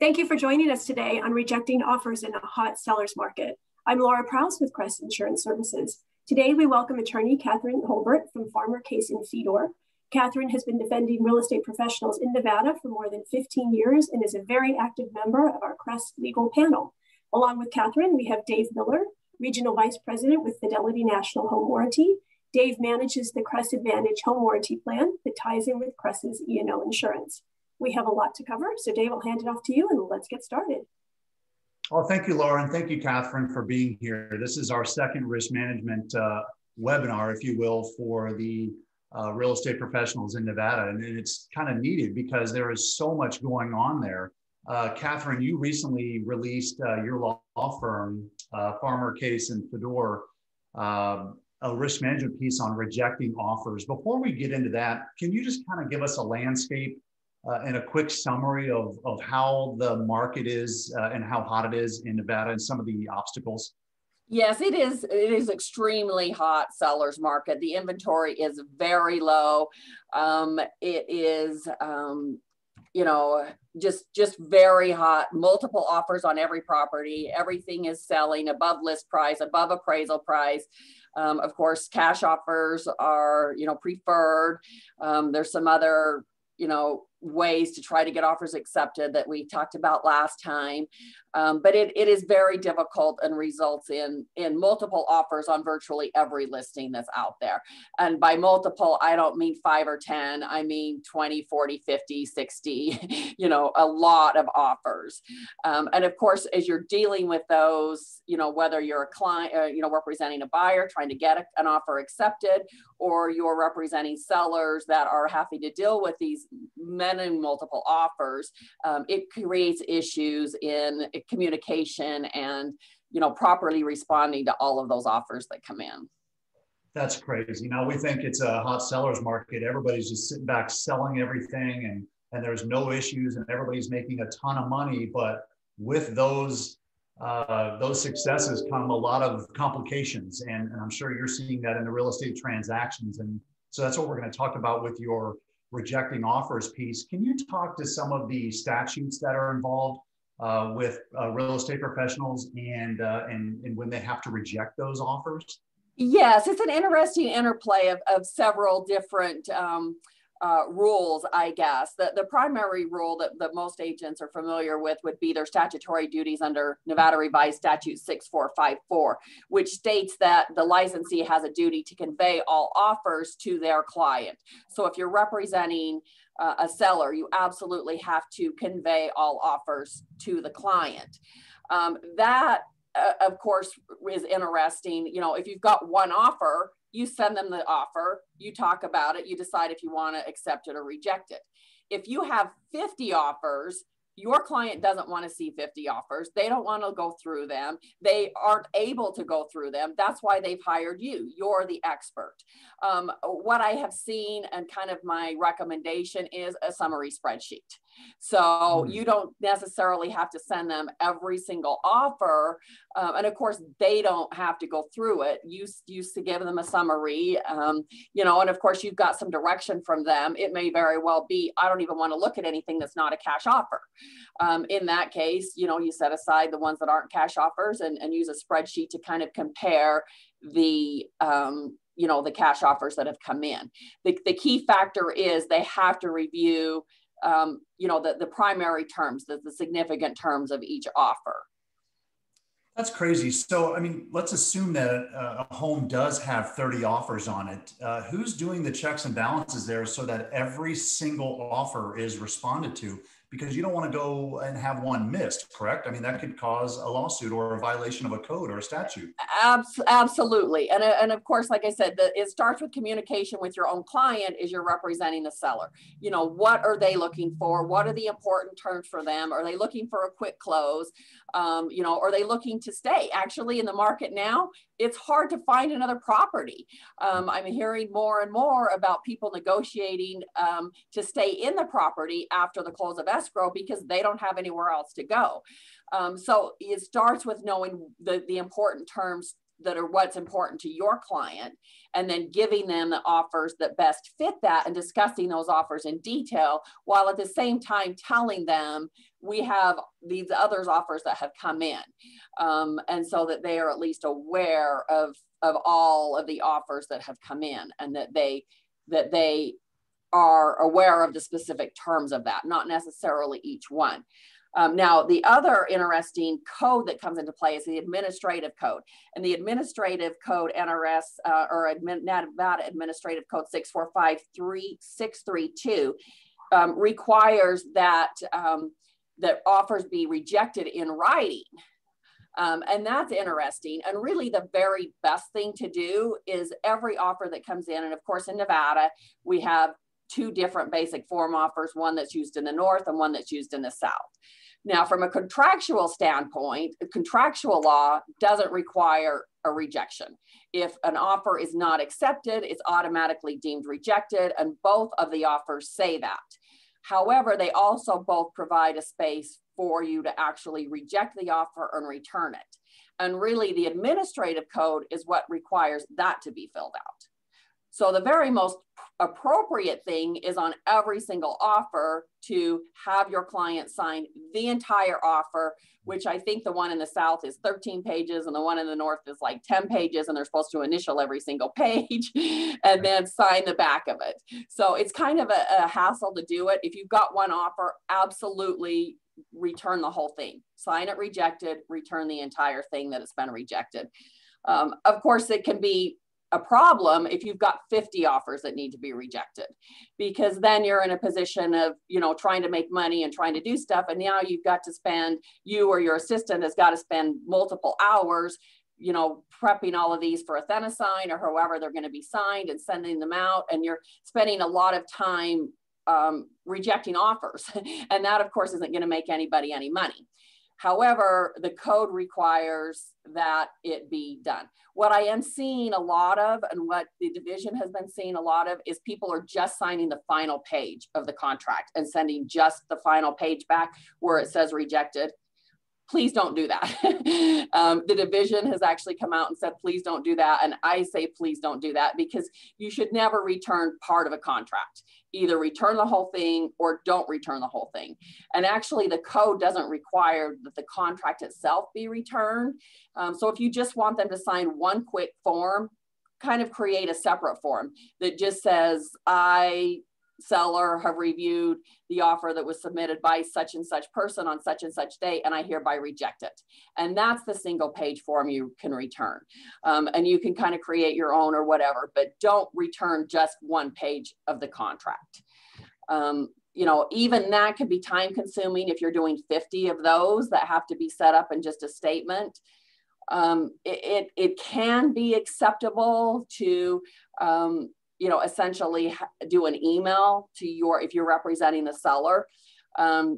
Thank you for joining us today on Rejecting Offers in a Hot Seller's Market. I'm Laura Prowse with Crest Insurance Services. Today, we welcome attorney Catherine Holbert from Farmer Case in Fedor. Catherine has been defending real estate professionals in Nevada for more than 15 years and is a very active member of our Crest legal panel. Along with Catherine, we have Dave Miller, Regional Vice President with Fidelity National Home Warranty. Dave manages the Crest Advantage Home Warranty Plan that ties in with Crest's E&O insurance. We have a lot to cover, so Dave, I'll hand it off to you and let's get started. Well, thank you, Laura, and thank you, Catherine, for being here. This is our second risk management webinar, if you will, for the real estate professionals in Nevada, and it's kind of needed because there is so much going on there. Catherine, you recently released your law firm, Farmer Case in Fedor, a risk management piece on rejecting offers. Before we get into that, can you just kind of give us a landscape and a quick summary of how the market is and how hot it is in Nevada and some of the obstacles? Yes, it is. It is extremely hot seller's market. The inventory is very low. It is, you know, just very hot. Multiple offers on every property. Everything is selling above list price, above appraisal price. Of course, cash offers are, you know, preferred. There's some other, you know, ways to try to get offers accepted that we talked about last time. But it is very difficult and results in multiple offers on virtually every listing that's out there. And by multiple, I don't mean 5 or 10, I mean 20, 40, 50, 60, you know, a lot of offers. And of course, as you're dealing with those, you know, whether you're a client, you know, representing a buyer trying to get an offer accepted, or you're representing sellers that are having to deal with these many multiple offers, it creates issues in communication and, you know, properly responding to all of those offers that come in. That's crazy. Now we think it's a hot seller's market. Everybody's just sitting back selling everything and there's no issues and everybody's making a ton of money. But with those successes come a lot of complications. And I'm sure you're seeing that in the real estate transactions. And so that's what we're going to talk about with your rejecting offers piece. Can you talk to some of the statutes that are involved with real estate professionals and when they have to reject those offers? Yes, it's an interesting interplay of several different rules, I guess. The primary rule that most agents are familiar with would be their statutory duties under Nevada Revised Statute 6454, which states that the licensee has a duty to convey all offers to their client. So if you're representing a seller, you absolutely have to convey all offers to the client. That, of course, is interesting. You know, if you've got one offer, you send them the offer, you talk about it, you decide if you want to accept it or reject it. If you have 50 offers, your client doesn't want to see 50 offers. They don't want to go through them. They aren't able to go through them. That's why they've hired you. You're the expert. What I have seen and kind of my recommendation is a summary spreadsheet. So you don't necessarily have to send them every single offer. And of course, they don't have to go through it. You used to give them a summary, you know, and of course, you've got some direction from them. It may very well be, I don't even want to look at anything that's not a cash offer. In that case, you know, you set aside the ones that aren't cash offers and use a spreadsheet to kind of compare the, you know, the cash offers that have come in. The key factor is they have to review, you know, the primary terms, the significant terms of each offer. That's crazy. So, I mean, let's assume that a home does have 30 offers on it. Who's doing the checks and balances there so that every single offer is responded to? Because you don't want to go and have one missed, correct? I mean, that could cause a lawsuit or a violation of a code or a statute. Absolutely. And of course, like I said, it starts with communication with your own client as you're representing the seller. You know, what are they looking for? What are the important terms for them? Are they looking for a quick close? You know, are they looking to stay? Actually, in the market now, it's hard to find another property. I'm hearing more and more about people negotiating to stay in the property after the close of escrow because they don't have anywhere else to go. So it starts with knowing the important terms that are what's important to your client, and then giving them the offers that best fit that and discussing those offers in detail, while at the same time telling them we have these other offers that have come in. And so that they are at least aware of all of the offers that have come in, and that they are aware of the specific terms of that, not necessarily each one. Now, the other interesting code that comes into play is the Administrative Code. And the Administrative Code, NRS, or Nevada Administrative Code 645.632, requires that, that offers be rejected in writing. And that's interesting. And really the very best thing to do is every offer that comes in, and of course in Nevada, we have two different basic form offers, one that's used in the north and one that's used in the south. Now, from a contractual standpoint, contractual law doesn't require a rejection. If an offer is not accepted, it's automatically deemed rejected, and both of the offers say that. However, they also both provide a space for you to actually reject the offer and return it. And really the Administrative Code is what requires that to be filled out. So the very most appropriate thing is on every single offer to have your client sign the entire offer, which I think the one in the South is 13 pages and the one in the North is like 10 pages, and they're supposed to initial every single page and then sign the back of it. So it's kind of a hassle to do it. If you've got one offer, absolutely return the whole thing. Sign it rejected, return the entire thing that it's been rejected. Of course, it can be a problem if you've got 50 offers that need to be rejected, because then you're in a position of, you know, trying to make money and trying to do stuff. And now you've got to spend, you or your assistant has got to spend multiple hours, you know, prepping all of these for Authentisign or however they're going to be signed and sending them out. And you're spending a lot of time rejecting offers. And that, of course, isn't going to make anybody any money. However, the code requires that it be done. What I am seeing a lot of, and what the division has been seeing a lot of, is people are just signing the final page of the contract and sending just the final page back where it says rejected. Please don't do that. The division has actually come out and said, please don't do that. And I say, please don't do that, because you should never return part of a contract. Either return the whole thing or don't return the whole thing. And actually the code doesn't require that the contract itself be returned. So if you just want them to sign one quick form, kind of create a separate form that just says, I, seller, have reviewed the offer that was submitted by such and such person on such and such date, and I hereby reject it. And that's the single page form you can return. And you can kind of create your own or whatever, but don't return just one page of the contract. You know, even that could be time consuming if you're doing 50 of those that have to be set up in just a statement. It can be acceptable to, you know, essentially do an email to your, if you're representing the seller,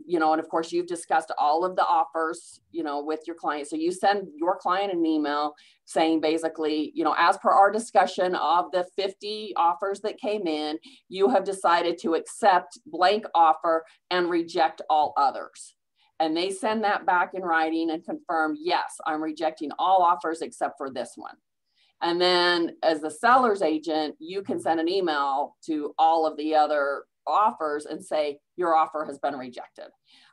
you know, and of course you've discussed all of the offers, you know, with your client. So you send your client an email saying basically, you know, as per our discussion of the 50 offers that came in, you have decided to accept blank offer and reject all others. And they send that back in writing and confirm, yes, I'm rejecting all offers except for this one. And then as the seller's agent, you can send an email to all of the other offers and say, your offer has been rejected.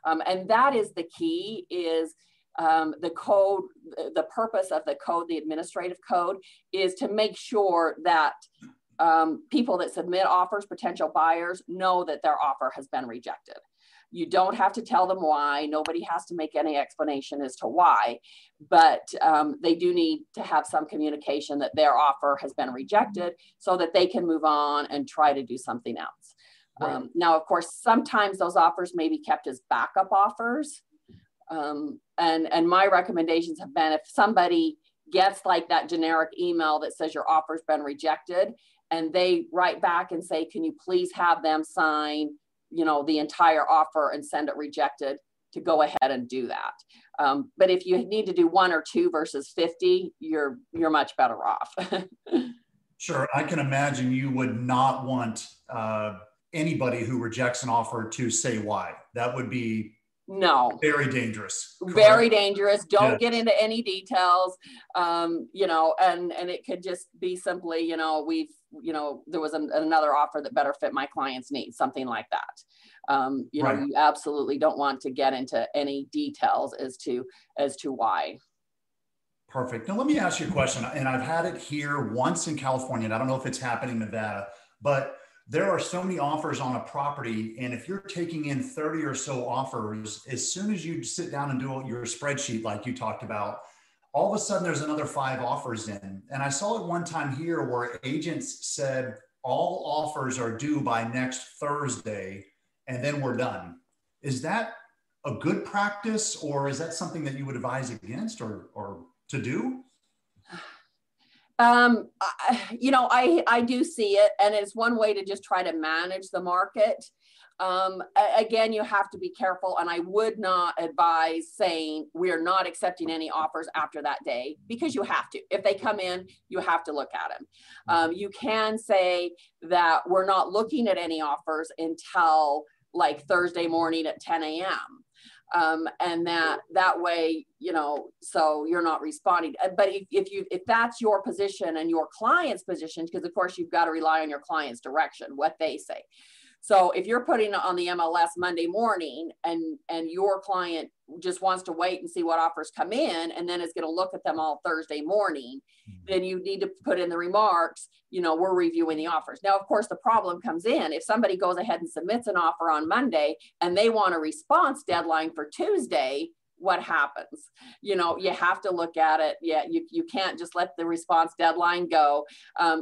And that is the key, is the code, the purpose of the code, the Administrative Code, is to make sure that people that submit offers, potential buyers, know that their offer has been rejected. You don't have to tell them why. Nobody has to make any explanation as to why, but they do need to have some communication that their offer has been rejected so that they can move on and try to do something else. Right. Now, of course, sometimes those offers may be kept as backup offers. And my recommendations have been, if somebody gets like that generic email that says your offer's been rejected, and they write back and say, can you please have them sign, you know, the entire offer and send it rejected, to go ahead and do that. But if you need to do one or two versus 50, you're much better off. Sure, I can imagine you would not want anybody who rejects an offer to say why. That would be No. Very dangerous. Correct? Very dangerous. Don't get into any details, you know, and it could just be simply, you know, we've, you know, there was another offer that better fit my client's needs, something like that. You know, you absolutely don't want to get into any details as to why. Perfect. Now, let me ask you a question, and I've had it here once in California, and I don't know if it's happening in Nevada, but there are so many offers on a property, and if you're taking in 30 or so offers, as soon as you sit down and do your spreadsheet like you talked about, all of a sudden there's another 5 offers in. And I saw it one time here where agents said, all offers are due by next Thursday, and then we're done. Is that a good practice, or is that something that you would advise against or to do? You know, I do see it, and it's one way to just try to manage the market. Again, you have to be careful, and I would not advise saying we're not accepting any offers after that day, because you have to. If they come in, you have to look at them. You can say that we're not looking at any offers until like Thursday morning at 10 a.m. And that way, you know, so you're not responding. But if that's your position and your client's position, because of course you've got to rely on your client's direction, what they say. So if you're putting on the MLS Monday morning and your client just wants to wait and see what offers come in, and then is going to look at them all Thursday morning, then you need to put in the remarks, you know, we're reviewing the offers. Now, of course, the problem comes in if somebody goes ahead and submits an offer on Monday and they want a response deadline for Tuesday. What happens? You know, you have to look at it. Yeah, you can't just let the response deadline go.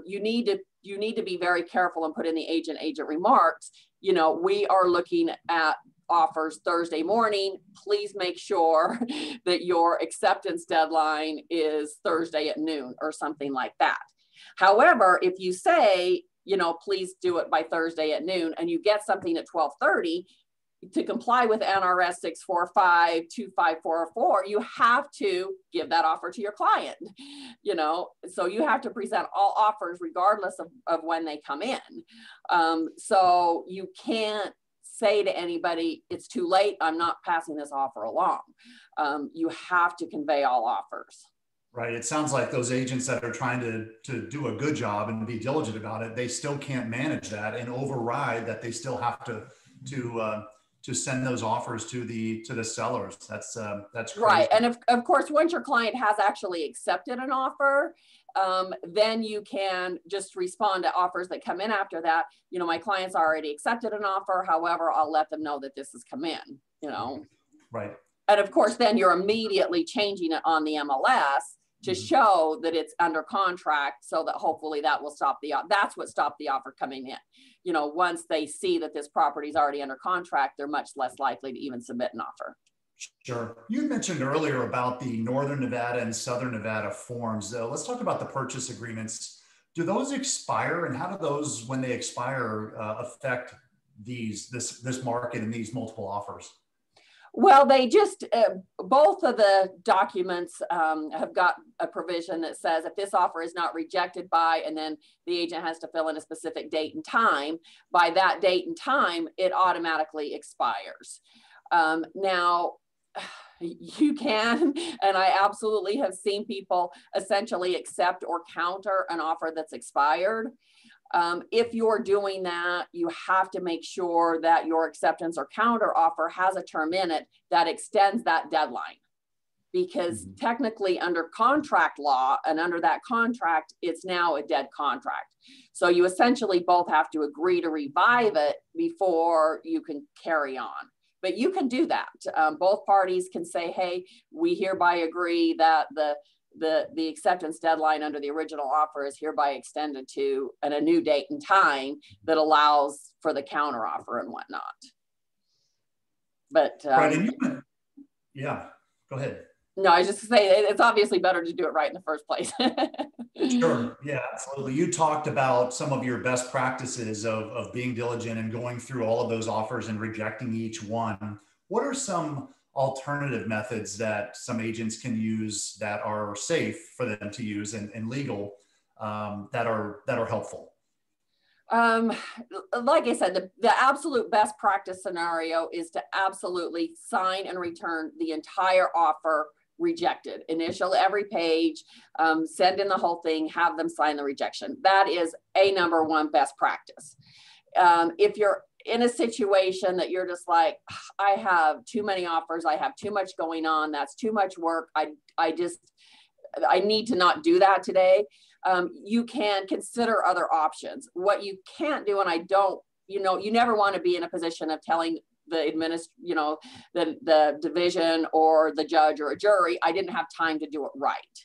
You need to be very careful and put in the agent remarks. You know, we are looking at offers Thursday morning. Please make sure that your acceptance deadline is Thursday at noon or something like that. However, if you say, you know, please do it by Thursday at noon, and you get something at 12:30, to comply with NRS 645.2544, you have to give that offer to your client, you know, so you have to present all offers regardless of when they come in. So you can't say to anybody, it's too late, I'm not passing this offer along. You have to convey all offers. Right. It sounds like those agents that are trying to do a good job and be diligent about it, they still can't manage that and override that. They still have to send those offers to the sellers. That's crazy. Right. And of course, once your client has actually accepted an offer, then you can just respond to offers that come in after that. You know, my client's already accepted an offer. However, I'll let them know that this has come in, you know? Right. And of course, then you're immediately changing it on the MLS to show that it's under contract, so that hopefully that will stop that's what stopped the offer coming in. You know, once they see that this property is already under contract, they're much less likely to even submit an offer. Sure. You mentioned earlier about the Northern Nevada and Southern Nevada forms. Let's talk about the purchase agreements. Do those expire, and how do those, when they expire, affect this market and these multiple offers? Well, they just, both of the documents have got a provision that says if this offer is not rejected by, and then the agent has to fill in a specific date and time, by that date and time, it automatically expires. Now, you can, and I absolutely have seen people essentially accept or counter an offer that's expired. If you're doing that, you have to make sure that your acceptance or counter offer has a term in it that extends that deadline, because technically under contract law and under that contract, it's now a dead contract. So you essentially both have to agree to revive it before you can carry on. But you can do that. Both parties can say, hey, we hereby agree that the acceptance deadline under the original offer is hereby extended to a new date and time that allows for the counter offer and whatnot. But right, and you, yeah, go ahead. No, I was just saying it's obviously better to do it right in the first place. Sure, yeah, absolutely. You talked about some of your best practices of being diligent and going through all of those offers and rejecting each one. What are some alternative methods that some agents can use that are safe for them to use and legal, that are helpful? Like I said, the absolute best practice scenario is to absolutely sign and return the entire offer rejected. Initial every page, send in the whole thing, have them sign the rejection. That is a #1 best practice. If you're in a situation that you're just like, I have too many offers, I have too much going on, that's too much work, I need to not do that today, you can consider other options. What you can't do, and I don't, you never want to be in a position of telling the the division or the judge or a jury, I didn't have time to do it right.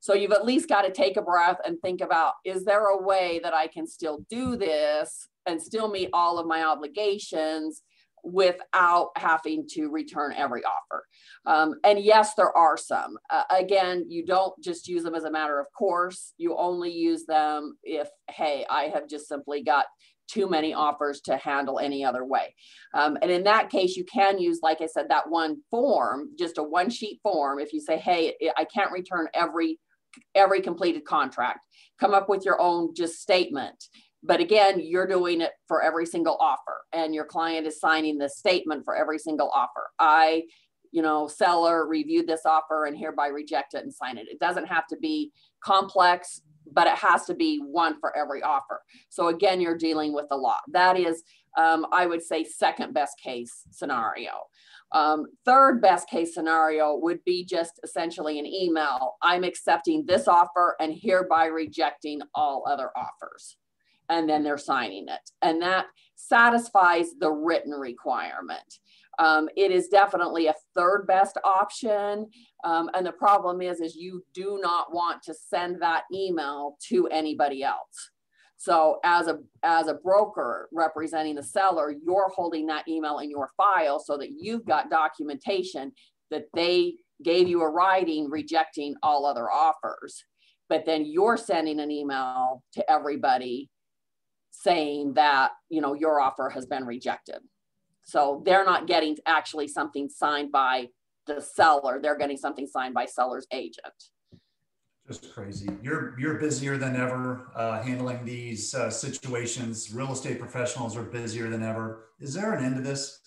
So you've at least got to take a breath and think about, is there a way that I can still do this and still meet all of my obligations without having to return every offer? And yes, there are some. Again, you don't just use them as a matter of course. You only use them if, hey, I have just simply got too many offers to handle any other way. And in that case, you can use, like I said, that one form, just a one-sheet form. If you say, hey, I can't return every completed contract, come up with your own just statement. But again, you're doing it for every single offer, and your client is signing the statement for every single offer. I, seller reviewed this offer and hereby reject it and sign it. It doesn't have to be complex, but it has to be one for every offer. So again, you're dealing with the law. That is, I would say, second best case scenario. Third best case scenario would be just essentially an email. I'm accepting this offer and hereby rejecting all other offers. And then they're signing it. And that satisfies the written requirement. It is definitely a third best option. And the problem is you do not want to send that email to anybody else. So as a broker representing the seller, you're holding that email in your file so that you've got documentation that they gave you a writing rejecting all other offers. But then you're sending an email to everybody saying that, your offer has been rejected. So they're not getting actually something signed by the seller. They're getting something signed by seller's agent. Just crazy. You're busier than ever handling these situations. Real estate professionals are busier than ever. Is there an end to this?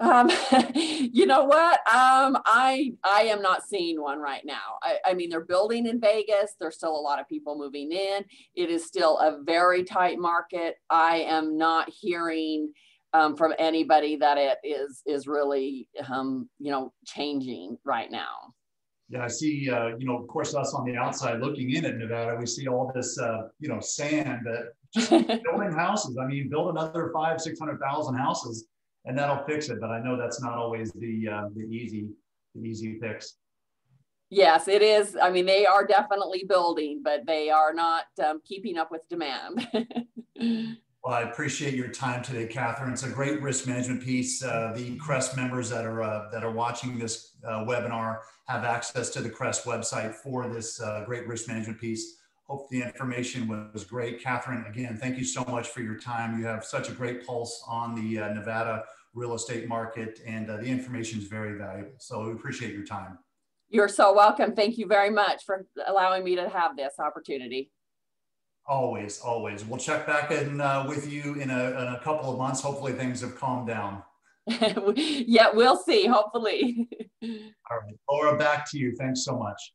You know what? I am not seeing one right now. I mean, they're building in Vegas. There's still a lot of people moving in. It is still a very tight market. I am not hearing from anybody that it is really, changing right now. Yeah, I see, of course, us on the outside looking in at Nevada, we see all this, sand that just building houses. I mean, build another 500,000 to 600,000 houses, and that'll fix it. But I know that's not always the easy fix. Yes, it is. I mean, they are definitely building, but they are not keeping up with demand. Well, I appreciate your time today, Catherine. It's a great risk management piece. The Crest members that are watching this webinar have access to the Crest website for this great risk management piece. Hope the information was great. Catherine, again, thank you so much for your time. You have such a great pulse on the Nevada real estate market, and the information is very valuable. So we appreciate your time. You're so welcome. Thank you very much for allowing me to have this opportunity. Always, always. We'll check back in with you in a couple of months. Hopefully things have calmed down. Yeah, we'll see, hopefully. All right, Laura, back to you. Thanks so much.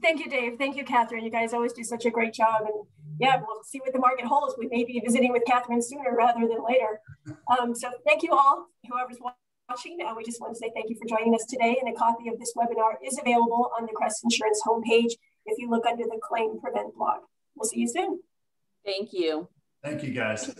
Thank you, Dave. Thank you, Catherine. You guys always do such a great job. And yeah, we'll see what the market holds. We may be visiting with Catherine sooner rather than later. So thank you all, whoever's watching. We just want to say thank you for joining us today. And a copy of this webinar is available on the Crest Insurance homepage if you look under the Claim Prevent blog. We'll see you soon. Thank you. Thank you, guys.